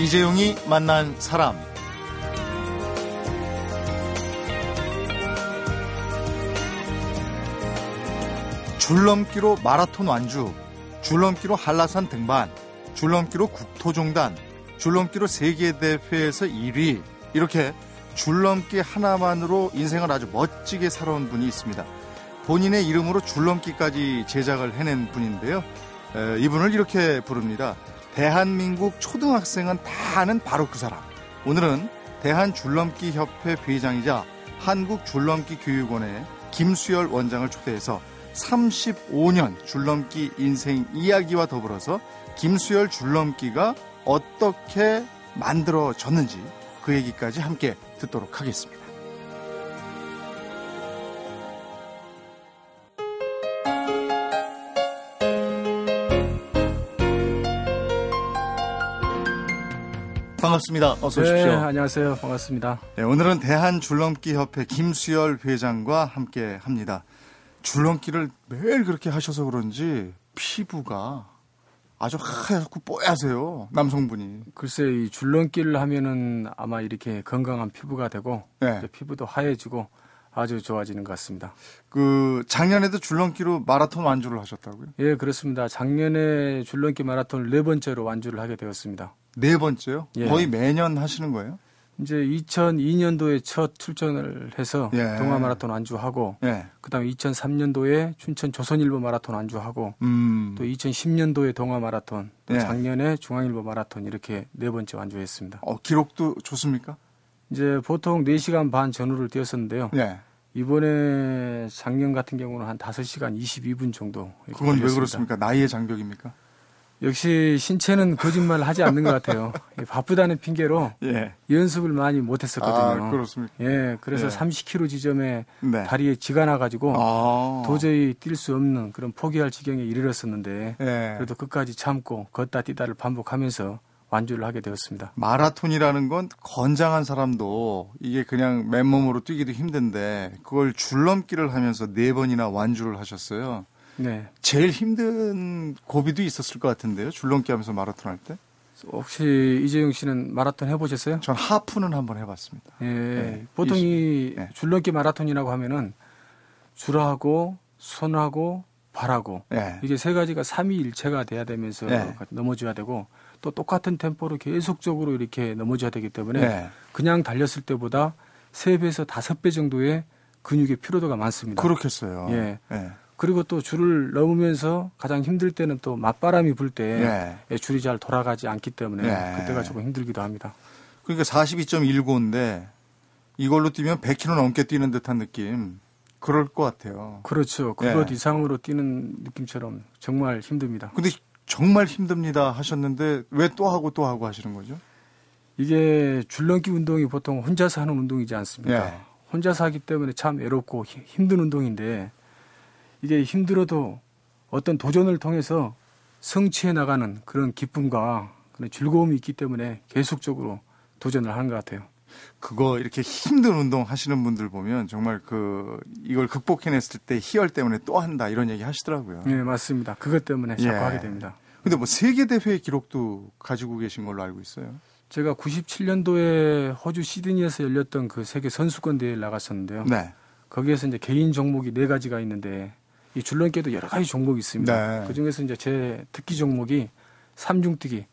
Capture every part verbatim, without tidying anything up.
이재용이 만난 사람. 줄넘기로 마라톤 완주, 줄넘기로 한라산 등반, 줄넘기로 국토종단, 줄넘기로 세계대회에서 일 위, 이렇게 줄넘기 하나만으로 인생을 아주 멋지게 살아온 분이 있습니다. 본인의 이름으로 줄넘기까지 제작을 해낸 분인데요. 에, 이분을 이렇게 부릅니다. 대한민국 초등학생은 다 아는 바로 그 사람. 오늘은 대한줄넘기협회 회장이자 한국줄넘기교육원의 김수열 원장을 초대해서 삼십오 년 줄넘기 인생 이야기와 더불어서 김수열 줄넘기가 어떻게 만들어졌는지 그 얘기까지 함께 듣도록 하겠습니다. 반갑습니다. 어서 오십시오. 네, 안녕하세요. 반갑습니다. 네, 오늘은 대한줄넘기협회 김수열 회장과 함께합니다. 줄넘기를 매일 그렇게 하셔서 그런지 피부가 아주 하얗고 뽀얗으세요, 남성분이. 글쎄, 이 줄넘기를 하면은 아마 이렇게 건강한 피부가 되고, 네, 피부도 하얘지고 아주 좋아지는 것 같습니다. 그 작년에도 줄넘기로 마라톤 완주를 하셨다고요? 예, 그렇습니다. 작년에 줄넘기 마라톤 네 번째로 완주를 하게 되었습니다. 네 번째요? 예. 거의 매년 하시는 거예요? 이제 이천이 년도에 첫 출전을 해서, 예, 동아마라톤 완주하고, 예, 그다음에 이천삼 년도에 춘천 조선일보 마라톤 완주하고, 음. 또 이천십 년도에 동아마라톤, 또, 예, 작년에 중앙일보 마라톤, 이렇게 네 번째 완주했습니다. 어, 기록도 좋습니까? 이제 보통 네 시간 반 전후를 뛰었었는데요. 예. 이번에 작년 같은 경우는 한 다섯 시간 이십이 분 정도. 그건 뛰었습니다. 왜 그렇습니까? 나이의 장벽입니까? 역시 신체는 거짓말을 하지 않는 것 같아요. 바쁘다는 핑계로, 예, 연습을 많이 못했었거든요. 아, 그렇습니까? 예, 그래서, 예, 삼십 킬로미터 지점에, 네, 다리에 쥐가 나가지고, 아, 도저히 뛸 수 없는 그런 포기할 지경에 이르렀었는데, 예, 그래도 끝까지 참고 걷다 뛰다를 반복하면서 완주를 하게 되었습니다. 마라톤이라는 건 건장한 사람도 이게 그냥 맨몸으로 뛰기도 힘든데 그걸 줄넘기를 하면서 네 번이나 완주를 하셨어요. 네. 제일 힘든 고비도 있었을 것 같은데요, 줄넘기 하면서 마라톤 할 때. 혹시 이재용 씨는 마라톤 해보셨어요? 전 하프는 한번 해봤습니다. 예. 네. 보통 이, 네, 줄넘기 마라톤이라고 하면은 줄하고 손하고 발하고, 네, 이게 세 가지가 삼위일체가 돼야 되면서, 네, 넘어져야 되고, 또 똑같은 템포로 계속적으로 이렇게 넘어져야 되기 때문에, 네, 그냥 달렸을 때보다 세 배에서 다섯 배 정도의 근육의 피로도가 많습니다. 그렇겠어요. 예. 네. 그리고 또 줄을 넘으면서 가장 힘들 때는 또 맞바람이 불 때, 네, 줄이 잘 돌아가지 않기 때문에, 네, 그때가 조금 힘들기도 합니다. 그러니까 사십이 점 일구인데 이걸로 뛰면 백 킬로미터 넘게 뛰는 듯한 느낌. 그럴 것 같아요. 그렇죠. 그것, 네, 이상으로 뛰는 느낌처럼 정말 힘듭니다. 근데 정말 힘듭니다 하셨는데 왜 또 하고 또 하고 하시는 거죠? 이게 줄넘기 운동이 보통 혼자서 하는 운동이지 않습니까? 네. 혼자서 하기 때문에 참 외롭고 힘든 운동인데 이게 힘들어도 어떤 도전을 통해서 성취해 나가는 그런 기쁨과 그런 즐거움이 있기 때문에 계속적으로 도전을 하는 것 같아요. 그거 이렇게 힘든 운동 하시는 분들 보면 정말 그 이걸 극복해냈을 때 희열 때문에 또 한다 이런 얘기 하시더라고요. 네, 맞습니다. 그것 때문에 자꾸, 예, 하게 됩니다. 근데 뭐 세계대회 기록도 가지고 계신 걸로 알고 있어요. 제가 구십칠 년도에 호주 시드니에서 열렸던 그 세계 선수권 대회에 나갔었는데요. 네. 거기에서 이제 개인 종목이 네 가지가 있는데 이 줄넘기에도 여러 가지 종목이 있습니다. 네. 그 중에서 이제 제 특기 종목이 삼중뛰기,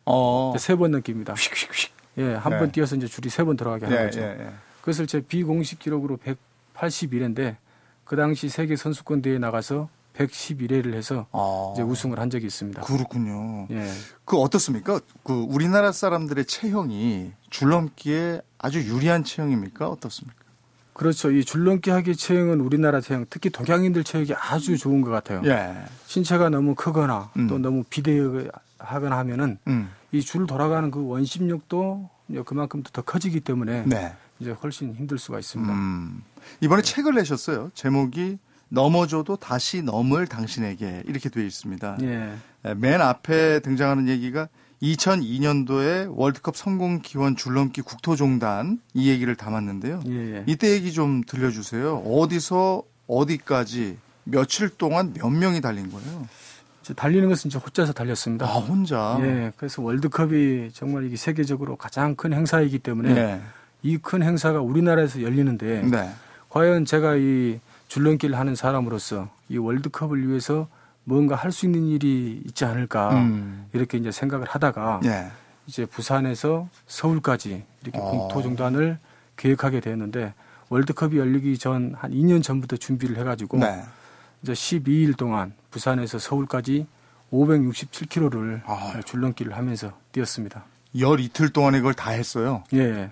세 번 넘기입니다. 휙휙휙. 예, 한 번, 네, 뛰어서 이제 줄이 세 번 들어가게 하는, 네, 거죠. 네, 네. 그것을 제 비공식 기록으로 백팔십일 회인데 그 당시 세계 선수권 대회에 나가서 백십일 회를 해서, 아, 이제 우승을 한 적이 있습니다. 그렇군요. 예. 그 어떻습니까? 그 우리나라 사람들의 체형이 줄넘기에 아주 유리한 체형입니까? 어떻습니까? 그렇죠. 이 줄넘기 하기 체형은 우리나라 체형, 특히 동양인들 체형이 아주 좋은 것 같아요. 예. 신체가 너무 크거나, 음, 또 너무 비대하거나 하면은, 음, 이 줄 돌아가는 그 원심력도 그만큼 더 커지기 때문에, 네, 이제 훨씬 힘들 수가 있습니다. 음. 이번에, 네, 책을 내셨어요. 제목이 넘어져도 다시 넘을 당신에게, 이렇게 되어 있습니다. 예. 맨 앞에 등장하는 얘기가 이천이 년도에 월드컵 성공 기원 줄넘기 국토종단, 이 얘기를 담았는데요. 예. 이때 얘기 좀 들려주세요. 어디서 어디까지 며칠 동안 몇 명이 달린 거예요? 달리는 것은 이제 혼자서 달렸습니다. 아, 혼자? 예. 그래서 월드컵이 정말 이게 세계적으로 가장 큰 행사이기 때문에 네. 이 큰 행사가 우리나라에서 열리는데 네. 과연 제가 이 줄넘기를 하는 사람으로서 이 월드컵을 위해서 뭔가 할 수 있는 일이 있지 않을까 음. 이렇게 이제 생각을 하다가 네. 이제 부산에서 서울까지 이렇게 오. 공토 종단을 계획하게 되었는데 월드컵이 열리기 전 한 이 년 전부터 준비를 해가지고 네. 이제 십이 일 동안 부산에서 서울까지 오백육십칠 킬로미터를 아, 줄넘기를 하면서 뛰었습니다. 열 이틀 동안 이걸 다 했어요. 예.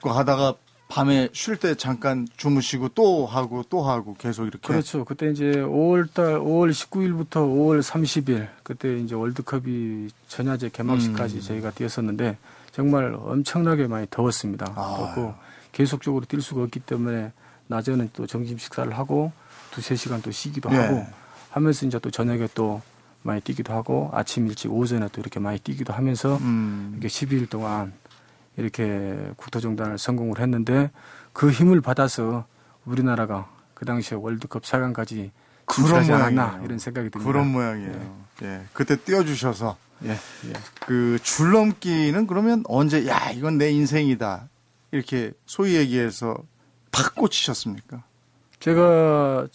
그거 하다가 밤에 쉴 때 잠깐 주무시고 또 하고 또 하고 계속 이렇게. 그렇죠. 그때 이제 오월 달 오월 십구일부터 오월 삼십일 그때 이제 월드컵이 전야제 개막식까지 음. 저희가 뛰었었는데 정말 엄청나게 많이 더웠습니다. 아. 덥고 계속적으로 뛸 수가 없기 때문에 낮에는 또 점심 식사를 하고 두세 시간 또 쉬기도 예. 하고 하면서 이제 또 저녁에 또 많이 뛰기도 하고 아침 일찍 오전에 또 이렇게 많이 뛰기도 하면서 음. 이렇게 십이 일 동안 이렇게 국토종단을 성공을 했는데 그 힘을 받아서 우리나라가 그 당시에 월드컵 사 강까지 진출하지 않았나 이런 생각이 듭니다. 그런 모양이에요. 예. 예. 그때 띄워주셔서 예. 예. 그 줄넘기는 그러면 언제 야 이건 내 인생이다 이렇게 소위 얘기해서 팍 꽂히셨습니까? 제가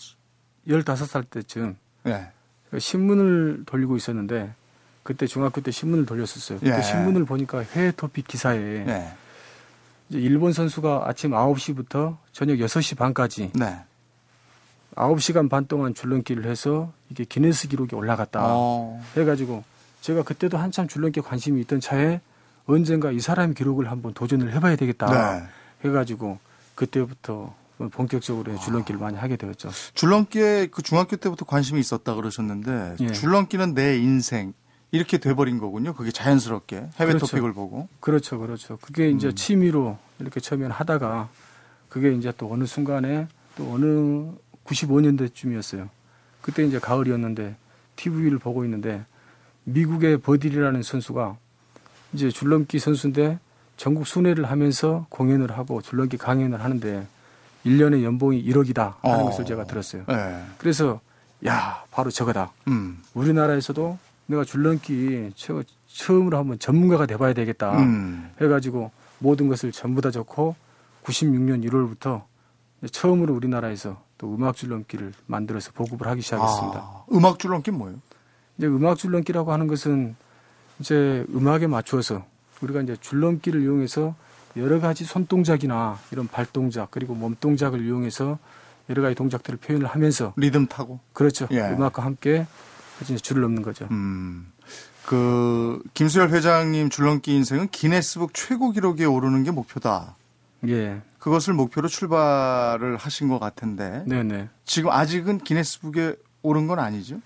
열다섯 살 때쯤 예. 신문을 돌리고 있었는데 그때 중학교 때 신문을 돌렸었어요. 그때 예. 신문을 보니까 해외 토픽 기사에 예. 이제 일본 선수가 아침 아홉 시부터 저녁 여섯 시 반까지 네. 아홉 시간 반 동안 줄넘기를 해서 이게 기네스 기록이 올라갔다 오. 해가지고 제가 그때도 한참 줄넘기에 관심이 있던 차에 언젠가 이 사람의 기록을 한번 도전을 해봐야 되겠다 네. 해가지고 그때부터 본격적으로 줄넘기를 아. 많이 하게 되었죠. 줄넘기에 그 중학교 때부터 관심이 있었다 그러셨는데 예. 줄넘기는 내 인생. 이렇게 돼버린 거군요. 그게 자연스럽게 해외 그렇죠. 토픽을 보고. 그렇죠, 그렇죠. 그게 이제 음. 취미로 이렇게 처음엔 하다가 그게 이제 또 어느 순간에 또 어느 구십오 년대쯤이었어요. 그때 이제 가을이었는데 티비를 보고 있는데 미국의 버딜이라는 선수가 이제 줄넘기 선수인데 전국 순회를 하면서 공연을 하고 줄넘기 강연을 하는데 일 년에 연봉이 일억이다 하는 어. 것을 제가 들었어요. 네. 그래서 야 바로 저거다. 음. 우리나라에서도 내가 줄넘기 처음으로 한번 전문가가 돼봐야 되겠다 음. 해가지고 모든 것을 전부 다 적고 구십육 년 일월부터 처음으로 우리나라에서 또 음악 줄넘기를 만들어서 보급을 하기 시작했습니다. 아, 음악 줄넘기 뭐예요? 이제 음악 줄넘기라고 하는 것은 이제 음악에 맞추어서 우리가 이제 줄넘기를 이용해서 여러 가지 손 동작이나 이런 발 동작 그리고 몸 동작을 이용해서 여러 가지 동작들을 표현을 하면서 리듬 타고 그렇죠. 예. 음악과 함께. 진짜 줄을 넘는 거죠. 음, 그 김수열 회장님 줄넘기 인생은 기네스북 최고 기록에 오르는 게 목표다. 예. 그것을 목표로 출발을 하신 것 같은데. 네네. 지금 아직은 기네스북에 오른 건 아니죠?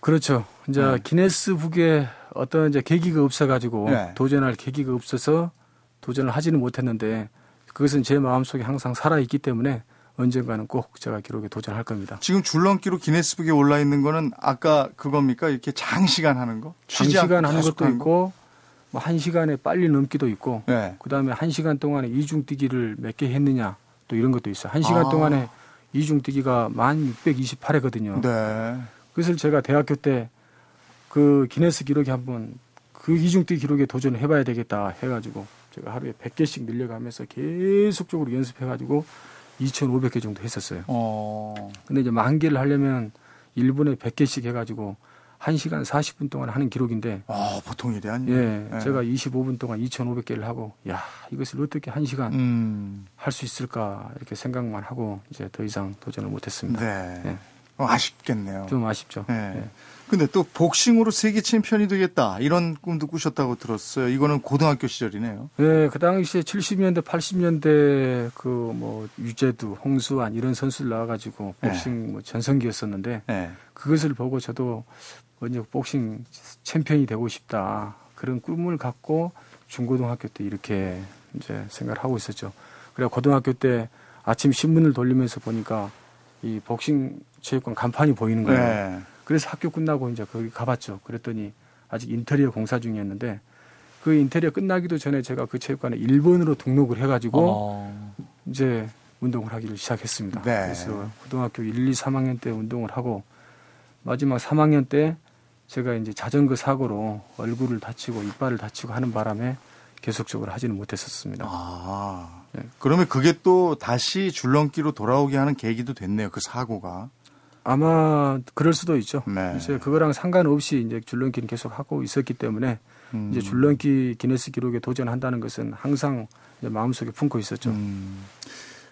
그렇죠. 이제 네. 기네스북에 어떤 이제 계기가 없어가지고 네. 도전할 계기가 없어서 도전을 하지는 못했는데 그것은 제 마음속에 항상 살아있기 때문에. 언젠가는 꼭 제가 기록에 도전할 겁니다. 지금 줄넘기로 기네스북에 올라 있는 거는 아까 그겁니까? 이렇게 장시간 하는 거? 장시간 하는 것도 있고, 뭐 한 시간에 빨리 넘기도 있고, 네. 그 다음에 한 시간 동안에 이중뛰기를 몇 개 했느냐, 또 이런 것도 있어요. 한 시간 아. 동안에 이중뛰기가 만 육백이십팔 회거든요. 네. 그것을 제가 대학교 때 그 기네스 기록에 한번 그 이중뛰기 기록에 도전을 해봐야 되겠다 해가지고 제가 하루에 백 개씩 늘려가면서 계속적으로 연습해가지고 이천오백 개 정도 했었어요. 어. 근데 이제 만 개를 하려면 일 분에 백 개씩 해가지고 한 시간 사십 분 동안 하는 기록인데. 아, 보통 일이 아니에요. 예. 네. 제가 이십오 분 동안 이천오백 개를 하고, 야, 이것을 어떻게 한 시간 음. 할 수 있을까, 이렇게 생각만 하고, 이제 더 이상 도전을 못 했습니다. 네. 예. 어, 아쉽겠네요. 좀 아쉽죠. 네. 예. 근데 또 복싱으로 세계 챔피언이 되겠다, 이런 꿈도 꾸셨다고 들었어요. 이거는 고등학교 시절이네요. 네, 그 당시에 칠십 년대, 팔십 년대 그 뭐 유재두, 홍수환 이런 선수들 나와가지고 복싱 네. 뭐 전성기였었는데 네. 그것을 보고 저도 먼저 복싱 챔피언이 되고 싶다. 그런 꿈을 갖고 중고등학교 때 이렇게 이제 생각을 하고 있었죠. 그래서 고등학교 때 아침 신문을 돌리면서 보니까 이 복싱 체육관 간판이 보이는 거예요. 네. 그래서 학교 끝나고 이제 거기 가봤죠. 그랬더니 아직 인테리어 공사 중이었는데 그 인테리어 끝나기도 전에 제가 그 체육관에 일본으로 등록을 해가지고 어... 이제 운동을 하기를 시작했습니다. 네. 그래서 고등학교 일, 이, 삼 학년 때 운동을 하고 마지막 삼 학년 때 제가 이제 자전거 사고로 얼굴을 다치고 이빨을 다치고 하는 바람에 계속적으로 하지는 못했었습니다. 아, 네. 그러면 그게 또 다시 줄넘기로 돌아오게 하는 계기도 됐네요. 그 사고가. 아마 그럴 수도 있죠. 네. 이제 그거랑 상관없이 이제 줄넘기는 계속 하고 있었기 때문에 음. 이제 줄넘기 기네스 기록에 도전한다는 것은 항상 마음속에 품고 있었죠. 음.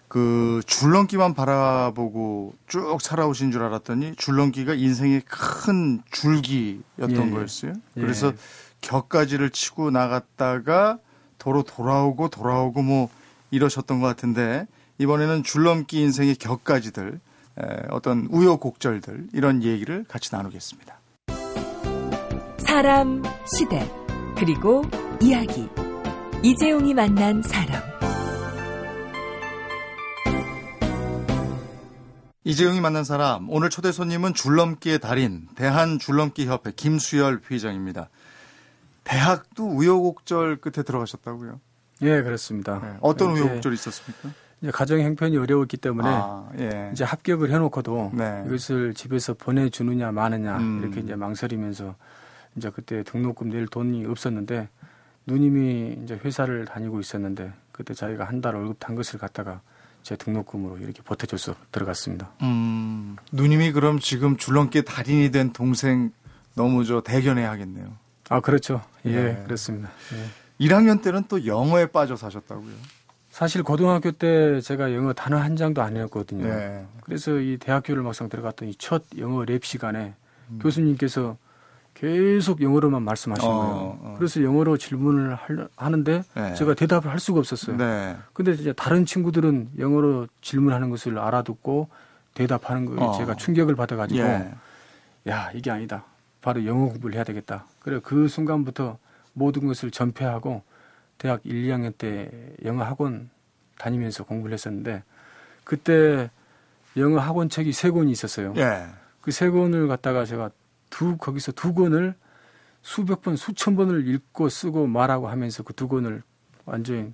그 줄넘기만 바라보고 쭉 살아오신 줄 알았더니 줄넘기가 인생의 큰 줄기였던 예. 거였어요. 예. 그래서 격가지를 치고 나갔다가 도로 돌아오고 돌아오고 뭐 이러셨던 것 같은데 이번에는 줄넘기 인생의 격가지들, 어떤 우여곡절들 이런 얘기를 같이 나누겠습니다. 사람, 시대, 그리고 이야기. 이재용이 만난 사람. 이재용이 만난 사람, 오늘 초대 손님은 줄넘기의 달인 대한줄넘기협회 김수열 회장입니다. 대학도 우여곡절 끝에 들어가셨다고요? 예, 그렇습니다. 네. 어떤 이제, 우여곡절이 있었습니까? 이제 가정 형편이 어려웠기 때문에 아, 예. 이제 합격을 해놓고도 네. 이것을 집에서 보내주느냐 마느냐 음. 이렇게 이제 망설이면서 이제 그때 등록금 낼 돈이 없었는데 누님이 이제 회사를 다니고 있었는데 그때 자기가 한 달 월급 탄 것을 갖다가 제 등록금으로 이렇게 보태줘서 들어갔습니다. 음, 누님이 그럼 지금 줄넘기 달인이 된 동생 너무 저 대견해야 하겠네요. 아, 그렇죠. 예, 예. 그렇습니다. 예. 일 학년 때는 또 영어에 빠져서 하셨다고요? 사실 고등학교 때 제가 영어 단어 한 장도 안 외웠거든요. 예. 그래서 이 대학교를 막상 들어갔더니 첫 영어 랩 시간에 음. 교수님께서 계속 영어로만 말씀하시는 거예요. 어, 어. 그래서 영어로 질문을 하는데 네. 제가 대답을 할 수가 없었어요. 네. 근데 이제 다른 친구들은 영어로 질문하는 것을 알아듣고 대답하는 거에 어. 제가 충격을 받아가지고 예. 야, 이게 아니다. 바로 영어 공부를 해야 되겠다. 그래, 그 순간부터 모든 것을 전폐하고 대학 일, 이학년 때 영어 학원 다니면서 공부를 했었는데 그때 영어 학원 책이 세 권이 있었어요. 예. 그 세 권을 갖다가 제가 두 거기서 두 권을 수백 번, 수천 번을 읽고 쓰고 말하고 하면서 그 두 권을 완전히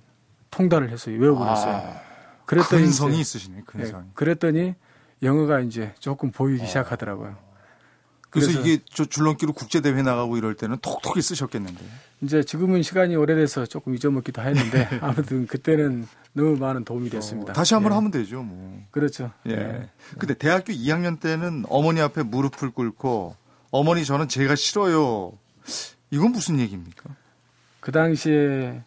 통달을 해서 외워버렸어요. 아, 그랬더니 근성이 있으시네, 근성. 네, 그랬더니 영어가 이제 조금 보이기 어. 시작하더라고요. 그래서, 그래서 이게 저 줄넘기로 국제대회 나가고 이럴 때는 톡톡히 쓰셨겠는데요. 이제 지금은 시간이 오래돼서 조금 잊어먹기도 했는데 아무튼 그때는 너무 많은 도움이 됐습니다. 어, 다시 한번 예. 하면 되죠, 뭐. 그렇죠. 예. 네. 근데 대학교 이 학년 때는 어머니 앞에 무릎을 꿇고 어머니 저는 제가 싫어요. 이건 무슨 얘기입니까? 그 당시에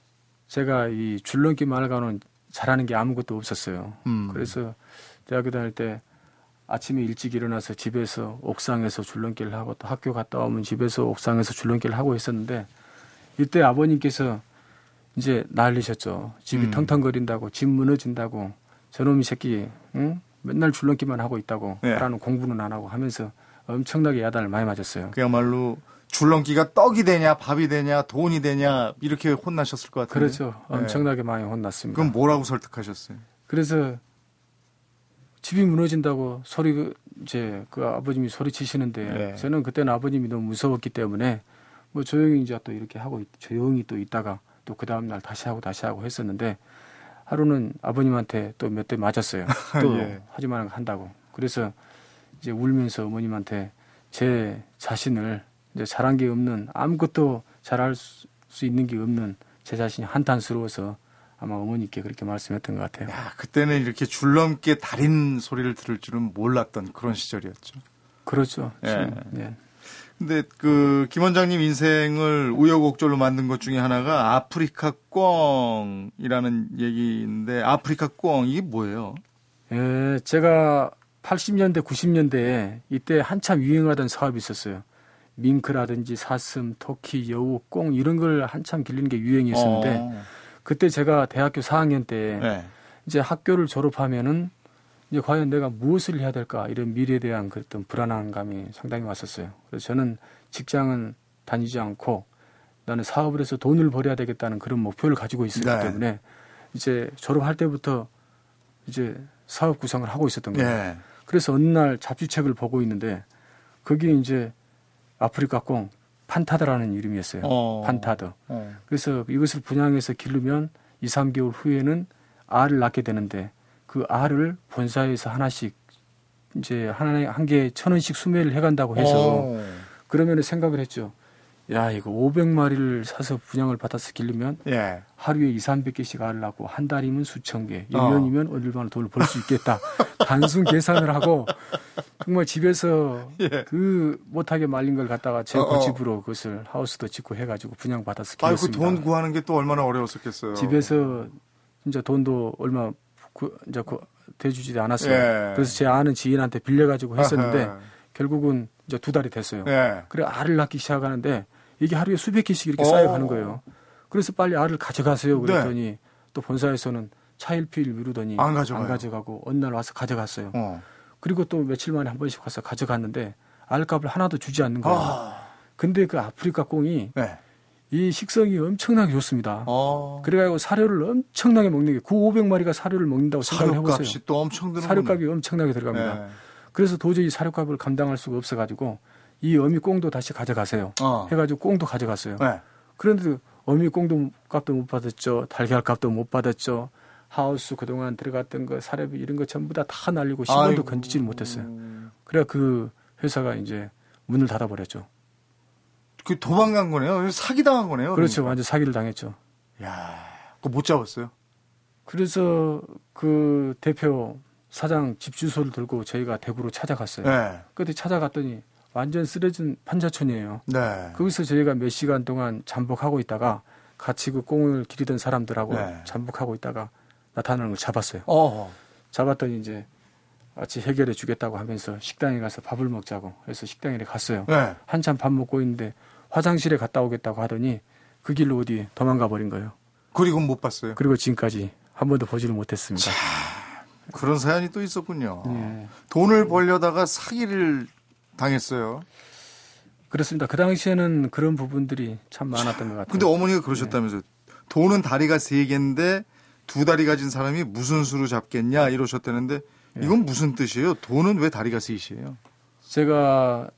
제가 이 줄넘기 말고는 잘하는 게 아무것도 없었어요. 음. 그래서 대학교 다닐 때 아침에 일찍 일어나서 집에서 옥상에서 줄넘기를 하고 또 학교 갔다 오면 집에서 옥상에서 줄넘기를 하고 있었는데 이때 아버님께서 이제 난리셨죠. 집이 음. 텅텅거린다고 집 무너진다고 저놈이 새끼 응? 맨날 줄넘기만 하고 있다고 예. 하라는 공부는 안 하고 하면서 엄청나게 야단을 많이 맞았어요. 그야말로 줄넘기가 떡이 되냐 밥이 되냐 돈이 되냐 이렇게 혼나셨을 것 같은데. 그렇죠. 엄청나게 네. 많이 혼났습니다. 그럼 뭐라고 설득하셨어요? 그래서 집이 무너진다고 소리 이제 그 아버님이 소리치시는데 네. 저는 그때는 아버님이 너무 무서웠기 때문에 뭐 조용히 이제 또 이렇게 하고 조용히 또 있다가 또 그 다음 날 다시 하고 다시 하고 했었는데 하루는 아버님한테 또 몇 대 맞았어요. 또 예. 하지 말라고 한다고. 그래서 이제 울면서 어머님한테 제 자신을 이제 잘한 게 없는 아무것도 잘할 수 있는 게 없는 제 자신이 한탄스러워서 아마 어머니께 그렇게 말씀했던 것 같아요. 야, 그때는 이렇게 줄넘기의 달인 소리를 들을 줄은 몰랐던 그런 시절이었죠. 그렇죠. 예. 예. 근데 그 김 원장님 인생을 우여곡절로 만든 것 중에 하나가 아프리카 꿩이라는 얘기인데 아프리카 꿩 이게 뭐예요? 예, 제가 팔십 년대, 구십 년대에 이때 한참 유행하던 사업이 있었어요. 밍크라든지 사슴, 토끼, 여우, 꽁 이런 걸 한참 기르는 게 유행이었는데 어. 그때 제가 대학교 사 학년 때 네. 이제 학교를 졸업하면은 이제 과연 내가 무엇을 해야 될까 이런 미래에 대한 그랬던 불안한 감이 상당히 왔었어요. 그래서 저는 직장은 다니지 않고 나는 사업을 해서 돈을 벌어야 되겠다는 그런 목표를 가지고 있었기 네. 때문에 이제 졸업할 때부터 이제 사업 구상을 하고 있었던 거예요. 네. 그래서 어느 날 잡지책을 보고 있는데 거기에 이제 아프리카 꿩 판타드라는 이름이었어요. 어. 판타드. 어. 그래서 이것을 분양해서 기르면 이, 삼 개월 후에는 알을 낳게 되는데 그 알을 본사에서 하나씩 이제 하나에 한 개에 천 원씩 수매를 해간다고 해서 어. 그러면 생각을 했죠. 야, 이거 오백 마리를 사서 분양을 받아서 기르면 예. 하루에 이삼백 개씩 알을 낳고 한 달이면 수천 개, 일 년이면 어. 얼마나 돈을 벌 수 있겠다. 단순 계산을 하고 정말 집에서 예. 그 못하게 말린 걸 갖다가 제 고집으로 어. 그것을 하우스도 짓고 해가지고 분양받아서 기르습니다. 아이고, 돈 구하는 게 또 얼마나 어려웠었겠어요. 집에서 진짜 돈도 얼마 구, 이제 구, 대주지도 않았어요. 예. 그래서 제 아는 지인한테 빌려가지고 했었는데 아하. 결국은 이제 두 달이 됐어요. 예. 그래 알을 낳기 시작하는데 이게 하루에 수백 개씩 이렇게 오. 쌓여가는 거예요. 그래서 빨리 알을 가져가세요. 그랬더니 네. 또 본사에서는 차일피일 미루더니 안, 안 가져가고 어느 날 와서 가져갔어요. 어. 그리고 또 며칠 만에 한 번씩 와서 가져갔는데 알값을 하나도 주지 않는 거예요. 아. 근데 그 아프리카 꽁이 네. 이 식성이 엄청나게 좋습니다. 어. 그래가지고 사료를 엄청나게 먹는 게 구오백 마리가 사료를 먹는다고 생각을 해보세요. 사료값이 또 엄청 들어가요. 사료값이 엄청나게 들어갑니다. 네. 그래서 도저히 사료값을 감당할 수가 없어가지고 이 어미 꽁도 다시 가져가세요. 어. 해가지고 꽁도 가져갔어요. 네. 그런데 어미 꽁도 값도 못 받았죠. 달걀 값도 못 받았죠. 하우스 그동안 들어갔던 거 사료비 이런 거 전부 다 다 날리고 십 원도 건지질 못했어요. 그래야 그 회사가 이제 문을 닫아버렸죠. 그 도망간 거네요. 사기당한 거네요. 그렇죠. 그러니까. 완전 사기를 당했죠. 야, 그거 못 잡았어요? 그래서 그 대표 사장 집 주소를 들고 저희가 대구로 찾아갔어요. 네. 그때 찾아갔더니 완전 쓰러진 판자촌이에요. 네. 거기서 저희가 몇 시간 동안 잠복하고 있다가 같이 그 꽁을 기르던 사람들하고 네. 잠복하고 있다가 나타나는 걸 잡았어요. 어허. 잡았더니 이제 같이 해결해 주겠다고 하면서 식당에 가서 밥을 먹자고 해서 식당에 갔어요. 네. 한참 밥 먹고 있는데 화장실에 갔다 오겠다고 하더니 그 길로 어디 도망가 버린 거예요. 그리고 못 봤어요. 그리고 지금까지 한 번도 보지를 못했습니다. 참, 그런 사연이 또 있었군요. 네. 돈을 벌려다가 사기를 당했어요. 그렇습니다. 그 당시에는 그런 부분들이 참 많았던 것 같아요. 근데 어머니가 그러셨다면서요. 네. 돈은 다리가 세 개인데 두 다리 가진 사람이 무슨 수로 잡겠냐 이러셨다는데 이건 무슨 뜻이에요? 돈은 왜 다리가 셋이에요? 제가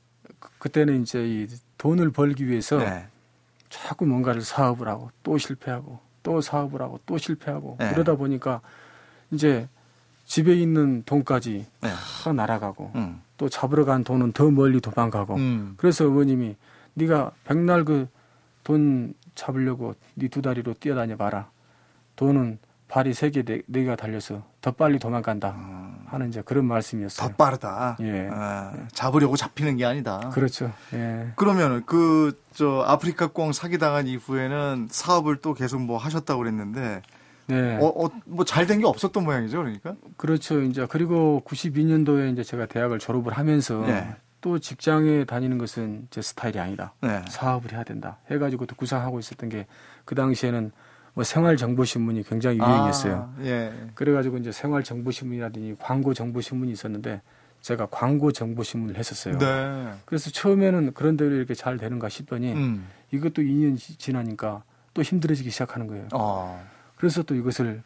그때는 이제 이 돈을 벌기 위해서 네. 자꾸 뭔가를 사업을 하고 또 실패하고 또 사업을 하고 또 실패하고 네. 그러다 보니까 이제 집에 있는 돈까지 네. 다 날아가고 음. 또 잡으러 간 돈은 더 멀리 도망가고 음. 그래서 어머님이 네가 백날 그 돈 잡으려고 네 두 다리로 뛰어다녀 봐라. 돈은 발이 세 개, 네 개가 달려서 더 빨리 도망간다 하는 이제 그런 말씀이었어요. 더 빠르다. 예. 아, 잡으려고 잡히는 게 아니다. 그렇죠. 예. 그러면 그 저 아프리카 꽁 사기 당한 이후에는 사업을 또 계속 뭐 하셨다고 그랬는데, 네. 어, 어, 뭐 잘 된 게 없었던 모양이죠, 그러니까? 그렇죠. 이제 그리고 구십이 년도에 이제 제가 대학을 졸업을 하면서 네. 또 직장에 다니는 것은 제 스타일이 아니다. 네. 사업을 해야 된다. 해가지고 또 구상하고 있었던 게 그 당시에는. 뭐 생활정보신문이 굉장히 유행했어요. 아, 예. 그래가지고 이제 생활정보신문이라든지 광고정보신문이 있었는데 제가 광고정보신문을 했었어요. 네. 그래서 처음에는 그런 대로 이렇게 잘 되는가 싶더니 음. 이것도 이 년 지나니까 또 힘들어지기 시작하는 거예요. 어. 그래서 또 이것을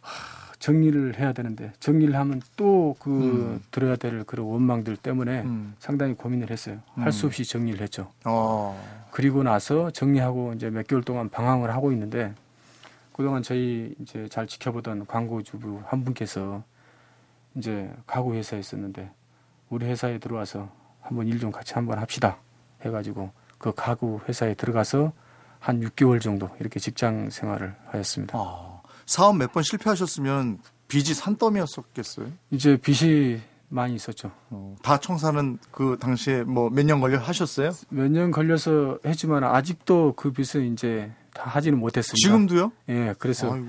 하, 정리를 해야 되는데 정리를 하면 또 그 음. 들어야 될 그런 원망들 때문에 음. 상당히 고민을 했어요. 음. 할 수 없이 정리를 했죠. 어. 그리고 나서 정리하고 이제 몇 개월 동안 방황을 하고 있는데 그동안 저희 이제 잘 지켜보던 광고주부 한 분께서 이제 가구 회사에 있었는데 우리 회사에 들어와서 한번 일 좀 같이 한번 합시다 해가지고 그 가구 회사에 들어가서 한 육 개월 정도 이렇게 직장 생활을 하였습니다. 아, 사업 몇 번 실패하셨으면 빚이 산더미였었겠어요? 이제 빚이 많이 있었죠. 어, 다 청산은 그 당시에 뭐 몇 년 걸려 하셨어요? 몇 년 걸려서 했지만 아직도 그 빚은 이제 다 하지는 못했습니다. 지금도요? 예, 그래서 아이고.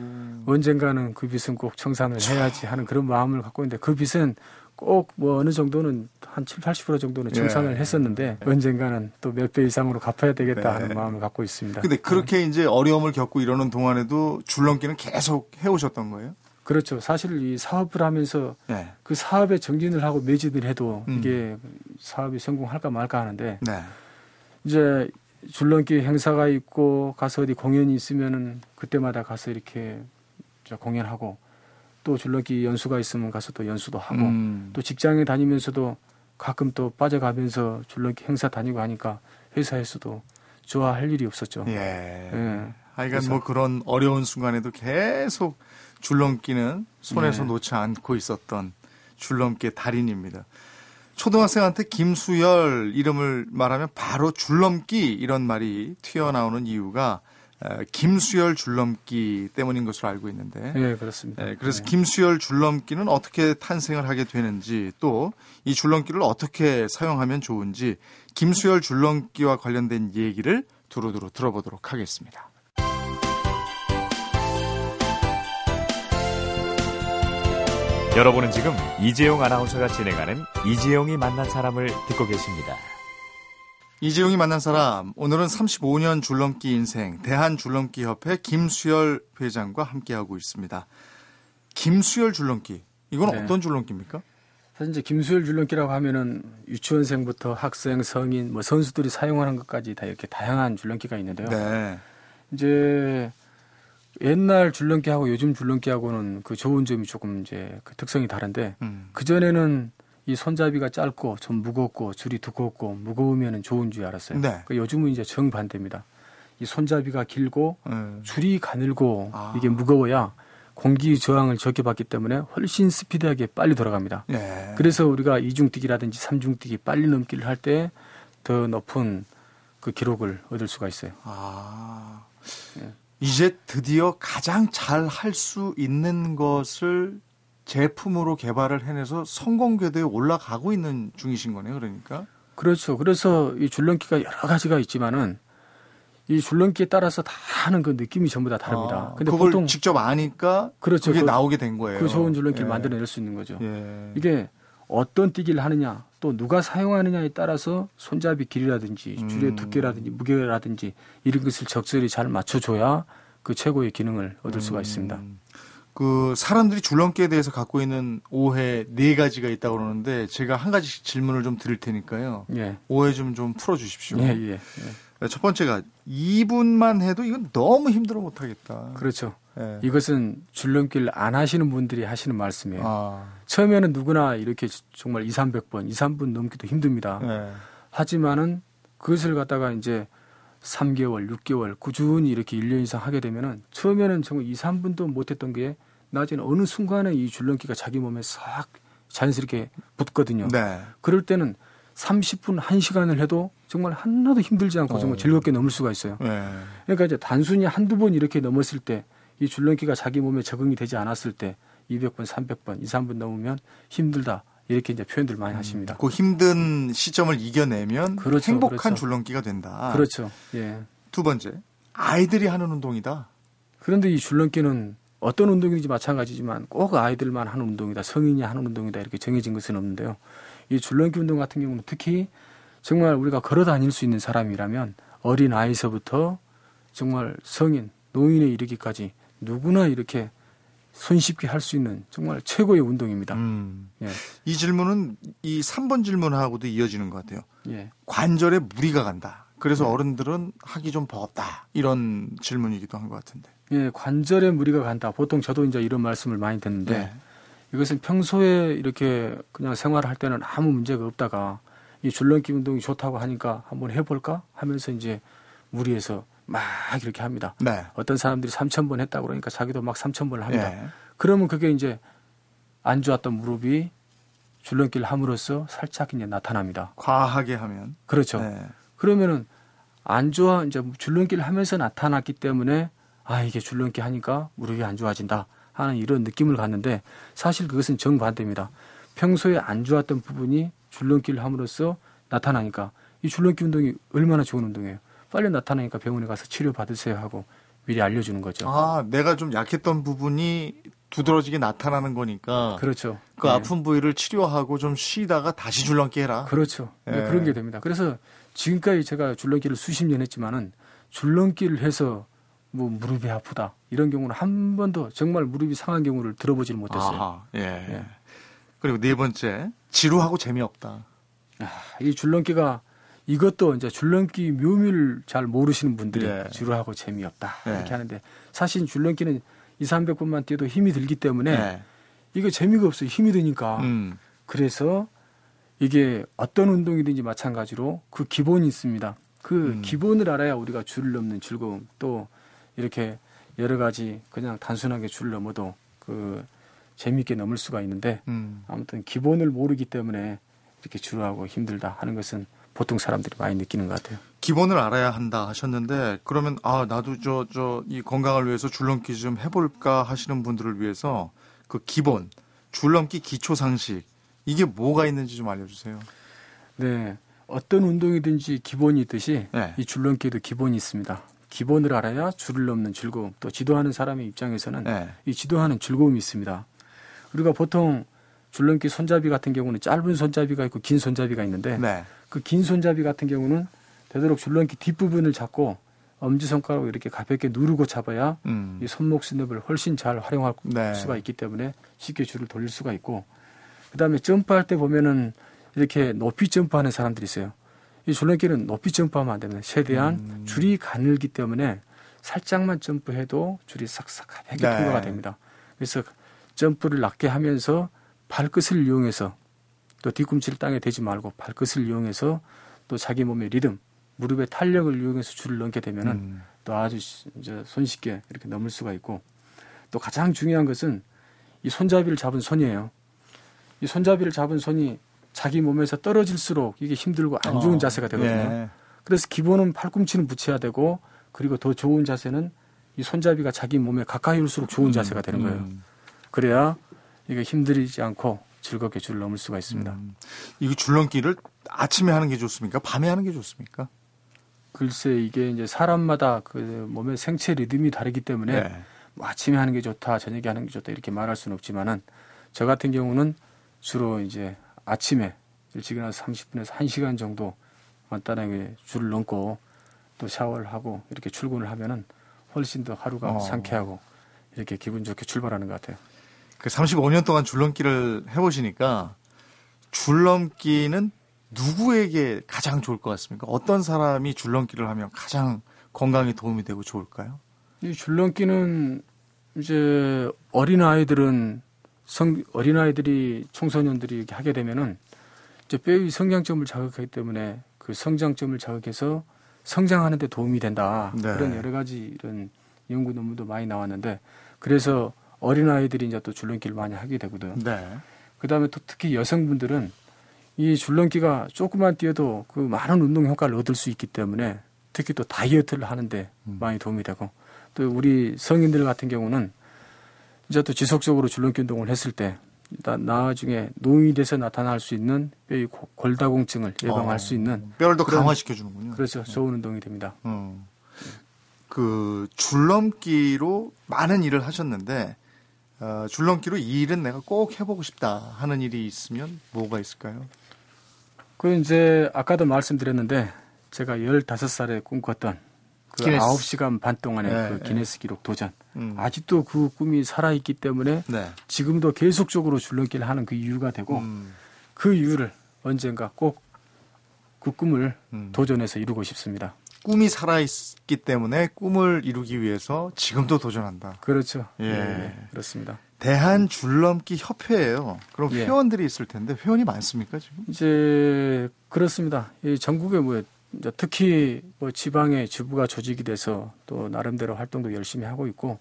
언젠가는 그 빚은 꼭 청산을 참. 해야지 하는 그런 마음을 갖고 있는데 그 빚은 꼭 뭐 어느 정도는 한 칠십, 팔십 퍼센트 정도는 청산을 예. 했었는데 예. 언젠가는 또 몇 배 이상으로 갚아야 되겠다 네. 하는 마음을 갖고 있습니다. 근데 그렇게 네. 이제 어려움을 겪고 이러는 동안에도 줄넘기는 계속 해오셨던 거예요? 그렇죠. 사실 이 사업을 하면서 네. 그 사업에 정진을 하고 매진을 해도 음. 이게 사업이 성공할까 말까 하는데 네. 이제 줄넘기 행사가 있고 가서 어디 공연이 있으면은 그때마다 가서 이렇게 공연하고 또 줄넘기 연수가 있으면 가서 또 연수도 하고 음. 또 직장에 다니면서도 가끔 또 빠져가면서 줄넘기 행사 다니고 하니까 회사에서도 좋아할 일이 없었죠. 예. 예. 하여간 뭐 그런 어려운 순간에도 계속 줄넘기는 손에서 네. 놓지 않고 있었던 줄넘기의 달인입니다. 초등학생한테 김수열 이름을 말하면 바로 줄넘기 이런 말이 튀어나오는 이유가 김수열 줄넘기 때문인 것으로 알고 있는데. 네, 그렇습니다. 네, 그래서 네. 김수열 줄넘기는 어떻게 탄생을 하게 되는지, 또 이 줄넘기를 어떻게 사용하면 좋은지, 김수열 줄넘기와 관련된 얘기를 두루두루 들어보도록 하겠습니다. 여러분은 지금 이재용 아나운서가 진행하는 이재용이 만난 사람을 듣고 계십니다. 이재용이 만난 사람, 오늘은 삼십오 년 줄넘기 인생 대한줄넘기협회 김수열 회장과 함께하고 있습니다. 김수열 줄넘기, 이건 네. 어떤 줄넘기입니까? 사실 이제 김수열 줄넘기라고 하면은 유치원생부터 학생, 성인, 뭐 선수들이 사용하는 것까지 다 이렇게 다양한 줄넘기가 있는데요. 네. 이제 옛날 줄넘기하고 요즘 줄넘기하고는 그 좋은 점이 조금 이제 그 특성이 다른데, 음. 그 전에는 이 손잡이가 짧고 좀 무겁고 줄이 두껍고 무거우면 좋은 줄 알았어요. 네. 그러니까 요즘은 이제 정반대입니다. 이 손잡이가 길고 음. 줄이 가늘고 아. 이게 무거워야 공기 저항을 적게 받기 때문에 훨씬 스피디하게 빨리 돌아갑니다. 네. 그래서 우리가 이중뛰기라든지 삼중뛰기 빨리 넘기를 할 때 더 높은 그 기록을 얻을 수가 있어요. 아. 네. 이제 드디어 가장 잘 할 수 있는 것을 제품으로 개발을 해내서 성공 궤도에 올라가고 있는 중이신 거네요, 그러니까. 그렇죠. 그래서 이 줄넘기가 여러 가지가 있지만은 이 줄넘기에 따라서 다 하는 그 느낌이 전부 다 다릅니다. 아, 근데 그걸 보통 직접 아니까 그렇죠. 그게 그, 나오게 된 거예요. 그 좋은 줄넘기를 예. 만들어낼 수 있는 거죠. 예. 이게 어떤 뛰기를 하느냐, 또 누가 사용하느냐에 따라서 손잡이 길이라든지 줄의 음. 두께라든지 무게라든지 이런 것을 적절히 잘 맞춰줘야 그 최고의 기능을 얻을 음. 수가 있습니다. 그 사람들이 줄넘기에 대해서 갖고 있는 오해 네 가지가 있다고 그러는데 제가 한 가지씩 질문을 좀 드릴 테니까요. 예. 오해 좀 좀 풀어 주십시오. 예, 예, 예. 첫 번째가 이 분만 해도 이건 너무 힘들어 못하겠다. 그렇죠. 예. 이것은 줄넘기를 안 하시는 분들이 하시는 말씀이에요. 아. 처음에는 누구나 이렇게 정말 이삼백 번, 이삼 분 넘기도 힘듭니다. 예. 하지만은 그것을 갖다가 이제 삼 개월, 육 개월 꾸준히 이렇게 일 년 이상 하게 되면은 처음에는 정말 이, 삼 분도 못했던 게 나중에 어느 순간에 이 줄넘기가 자기 몸에 싹 자연스럽게 붙거든요. 네. 그럴 때는 삼십 분, 한 시간을 해도 정말 하나도 힘들지 않고 어. 정말 즐겁게 넘을 수가 있어요. 네. 그러니까 이제 단순히 한두 번 이렇게 넘었을 때 이 줄넘기가 자기 몸에 적응이 되지 않았을 때 이백 번, 삼백 번, 이, 삼 분 넘으면 힘들다. 이렇게 이제 표현들 많이 음, 하십니다. 그 힘든 시점을 이겨내면 그렇죠, 행복한 그렇죠. 줄넘기가 된다. 그렇죠. 예. 두 번째, 아이들이 하는 운동이다. 그런데 이 줄넘기는 어떤 운동인지 마찬가지지만 꼭 아이들만 하는 운동이다, 성인이 하는 운동이다 이렇게 정해진 것은 없는데요. 이 줄넘기 운동 같은 경우는 특히 정말 우리가 걸어 다닐 수 있는 사람이라면 어린 아이서부터 정말 성인, 노인에 이르기까지 누구나 이렇게 손쉽게 할 수 있는 정말 최고의 운동입니다. 음. 예. 이 질문은 이 삼 번 질문하고도 이어지는 것 같아요. 예. 관절에 무리가 간다. 그래서 예. 어른들은 하기 좀 버겁다. 이런 질문이기도 한 것 같은데. 예, 관절에 무리가 간다. 보통 저도 이제 이런 말씀을 많이 듣는데 예. 이것은 평소에 이렇게 그냥 생활할 때는 아무 문제가 없다가 이 줄넘기 운동이 좋다고 하니까 한번 해볼까 하면서 이제 무리해서 막 이렇게 합니다. 네. 어떤 사람들이 삼천 번 했다고 그러니까 자기도 막 삼천 번을 합니다. 네. 그러면 그게 이제 안 좋았던 무릎이 줄넘기를 함으로써 살짝 이제 나타납니다. 과하게 하면. 그렇죠. 네. 그러면은 안 좋아, 이제 줄넘기를 하면서 나타났기 때문에 아, 이게 줄넘기 하니까 무릎이 안 좋아진다 하는 이런 느낌을 갖는데 사실 그것은 정반대입니다. 평소에 안 좋았던 부분이 줄넘기를 함으로써 나타나니까 이 줄넘기 운동이 얼마나 좋은 운동이에요. 빨리 나타나니까 병원에 가서 치료받으세요 하고 미리 알려주는 거죠. 아, 내가 좀 약했던 부분이 두드러지게 나타나는 거니까. 그렇죠. 그 네. 아픈 부위를 치료하고 좀 쉬다가 다시 줄넘기 해라. 그렇죠. 네. 네, 그런 게 됩니다. 그래서 지금까지 제가 줄넘기를 수십 년 했지만은 줄넘기를 해서 뭐 무릎이 아프다 이런 경우는 한 번도 정말 무릎이 상한 경우를 들어보질 못했어요. 아하, 예. 네. 그리고 네 번째, 지루하고 재미없다. 아, 이 줄넘기가 이것도 이제 줄넘기 묘미를 잘 모르시는 분들이 네. 지루하고 재미없다 이렇게 네. 하는데 사실 줄넘기는 이삼백 분만 뛰어도 힘이 들기 때문에 네. 이거 재미가 없어요. 힘이 드니까. 음. 그래서 이게 어떤 운동이든지 마찬가지로 그 기본이 있습니다. 그 음. 기본을 알아야 우리가 줄을 넘는 즐거움 또 이렇게 여러 가지 그냥 단순하게 줄을 넘어도 그 재미있게 넘을 수가 있는데 음. 아무튼 기본을 모르기 때문에 이렇게 지루하고 힘들다 하는 것은 보통 사람들이 많이 느끼는 것 같아요. 기본을 알아야 한다 하셨는데, 그러면 아 나도 저 저 이 건강을 위해서 줄넘기 좀 해볼까 하시는 분들을 위해서 그 기본 줄넘기 기초 상식, 이게 뭐가 있는지 좀 알려주세요. 네, 어떤 운동이든지 기본이 있듯이 네. 이 줄넘기에도 기본이 있습니다. 기본을 알아야 줄을 넘는 즐거움, 또 지도하는 사람의 입장에서는 네. 이 지도하는 즐거움이 있습니다. 우리가 보통 줄넘기 손잡이 같은 경우는 짧은 손잡이가 있고 긴 손잡이가 있는데 네. 그 긴 손잡이 같은 경우는 되도록 줄넘기 뒷부분을 잡고 엄지손가락으로 이렇게 가볍게 누르고 잡아야 음. 이 손목 스냅을 훨씬 잘 활용할 네. 수가 있기 때문에 쉽게 줄을 돌릴 수가 있고, 그다음에 점프할 때 보면은 이렇게 높이 점프하는 사람들이 있어요. 이 줄넘기는 높이 점프하면 안 됩니다. 최대한 음. 줄이 가늘기 때문에 살짝만 점프해도 줄이 싹싹 가볍게 네. 통과가 됩니다. 그래서 점프를 낮게 하면서 발끝을 이용해서, 또 뒤꿈치를 땅에 대지 말고 발끝을 이용해서, 또 자기 몸의 리듬, 무릎의 탄력을 이용해서 줄을 넘게 되면은 음. 또 아주 이제 손쉽게 이렇게 넘을 수가 있고, 또 가장 중요한 것은 이 손잡이를 잡은 손이에요. 이 손잡이를 잡은 손이 자기 몸에서 떨어질수록 이게 힘들고 안 좋은 어, 자세가 되거든요. 예. 그래서 기본은 팔꿈치는 붙여야 되고, 그리고 더 좋은 자세는 이 손잡이가 자기 몸에 가까이 올수록 좋은 음, 자세가 되는 거예요. 음. 그래야 이게 힘들지 않고 즐겁게 줄을 넘을 수가 있습니다. 음. 이 줄넘기를 아침에 하는 게 좋습니까? 밤에 하는 게 좋습니까? 글쎄, 이게 이제 사람마다 그 몸의 생체 리듬이 다르기 때문에 예. 뭐 아침에 하는 게 좋다, 저녁에 하는 게 좋다 이렇게 말할 수는 없지만은, 저 같은 경우는 주로 이제 아침에 일찍 일어나서 삼십 분에서 한 시간 정도 간단하게 줄을 넘고 또 샤워를 하고 이렇게 출근을 하면은 훨씬 더 하루가 어. 상쾌하고 이렇게 기분 좋게 출발하는 것 같아요. 그 삼십오 년 동안 줄넘기를 해보시니까 줄넘기는 누구에게 가장 좋을 것 같습니까? 어떤 사람이 줄넘기를 하면 가장 건강에 도움이 되고 좋을까요? 이 줄넘기는 이제 어린 아이들은 성, 어린아이들이 청소년들이 이렇게 하게 되면은 이제 뼈의 성장점을 자극하기 때문에 그 성장점을 자극해서 성장하는 데 도움이 된다. 네. 그런 여러 가지 이런 연구 논문도 많이 나왔는데, 그래서 어린아이들이 이제 또 줄넘기를 많이 하게 되거든요. 네. 그 다음에 또 특히 여성분들은 이 줄넘기가 조금만 뛰어도 그 많은 운동 효과를 얻을 수 있기 때문에 특히 또 다이어트를 하는데 음. 많이 도움이 되고, 또 우리 성인들 같은 경우는 이제 또 지속적으로 줄넘기 운동을 했을 때 나중에 노인이 돼서 나타날 수 있는 뼈의 골다공증을 예방할 어, 수 있는, 뼈를 더 강화시켜주는군요. 그렇죠. 네. 좋은 운동이 됩니다. 음. 그 줄넘기로 많은 일을 하셨는데 어, 줄넘기로 이 일은 내가 꼭 해보고 싶다 하는 일이 있으면 뭐가 있을까요? 그 이제 아까도 말씀드렸는데 제가 열다섯 살에 꿈꿨던 그 기네스. 아홉 시간 반 동안의 네, 그 기네스 기록 도전. 음. 아직도 그 꿈이 살아있기 때문에 네. 지금도 계속적으로 줄넘기를 하는 그 이유가 되고 음. 그 이유를 언젠가 꼭 그 꿈을 음. 도전해서 이루고 싶습니다. 꿈이 살아있기 때문에 꿈을 이루기 위해서 지금도 도전한다. 그렇죠. 예. 예, 그렇습니다. 대한줄넘기협회예요. 그럼 예. 회원들이 있을 텐데 회원이 많습니까 지금? 이제 그렇습니다. 이 전국에 뭐 특히 뭐 지방에 주부가 조직이 돼서 또 나름대로 활동도 열심히 하고 있고,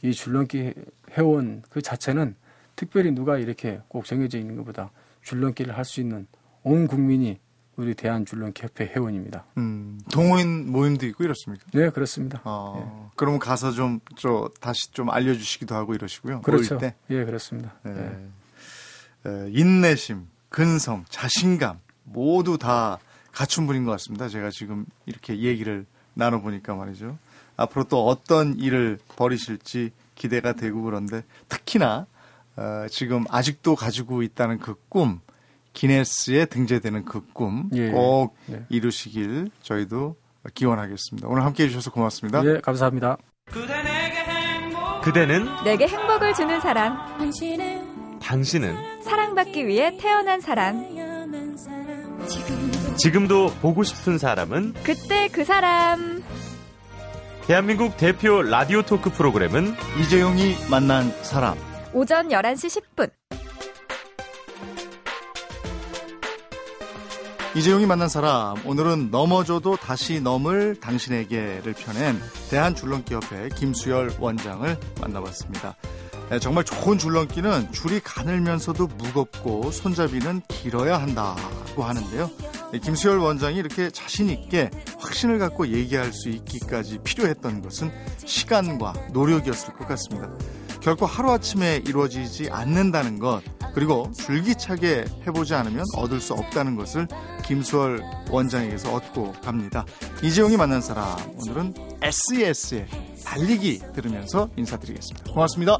이 줄넘기 회원 그 자체는 특별히 누가 이렇게 꼭 정해져 있는 것보다 줄넘기를 할 수 있는 온 국민이 우리 대한줄넘기협회 회원입니다. 음, 동호인 모임도 있고 이렇습니까? 네, 그렇습니다. 어, 예. 그러면 가서 좀, 좀 다시 좀 알려주시기도 하고 이러시고요. 그렇죠. 때. 예, 그렇습니다. 예. 예. 예, 인내심, 근성, 자신감 모두 다 갖춘 분인 것 같습니다. 제가 지금 이렇게 얘기를 나눠보니까 말이죠. 앞으로 또 어떤 일을 벌이실지 기대가 되고, 그런데 특히나 어, 지금 아직도 가지고 있다는 그 꿈, 기네스에 등재되는 그 꿈 꼭 예, 예. 이루시길 저희도 기원하겠습니다. 오늘 함께해 주셔서 고맙습니다. 예, 감사합니다. 그대 내게 행복. 그대는 내게 행복을 주는 사람. 당신은, 당신은 사랑받기 위해 태어난 사람. 지금도 보고 싶은 사람은 그때 그 사람. 대한민국 대표 라디오 토크 프로그램은 이재용이 만난 사람. 오전 열한 시 십 분 이재용이 만난 사람. 오늘은 넘어져도 다시 넘을 당신에게를 펴낸 대한줄넘기협회 김수열 원장을 만나봤습니다. 정말 좋은 줄넘기는 줄이 가늘면서도 무겁고 손잡이는 길어야 한다고 하는데요. 김수열 원장이 이렇게 자신 있게 확신을 갖고 얘기할 수 있기까지 필요했던 것은 시간과 노력이었을 것 같습니다. 결코 하루아침에 이루어지지 않는다는 것, 그리고 줄기차게 해보지 않으면 얻을 수 없다는 것을 김수열 원장에게서 얻고 갑니다. 이재용이 만난 사람, 오늘은 에스이에스의 달리기 들으면서 인사드리겠습니다. 고맙습니다.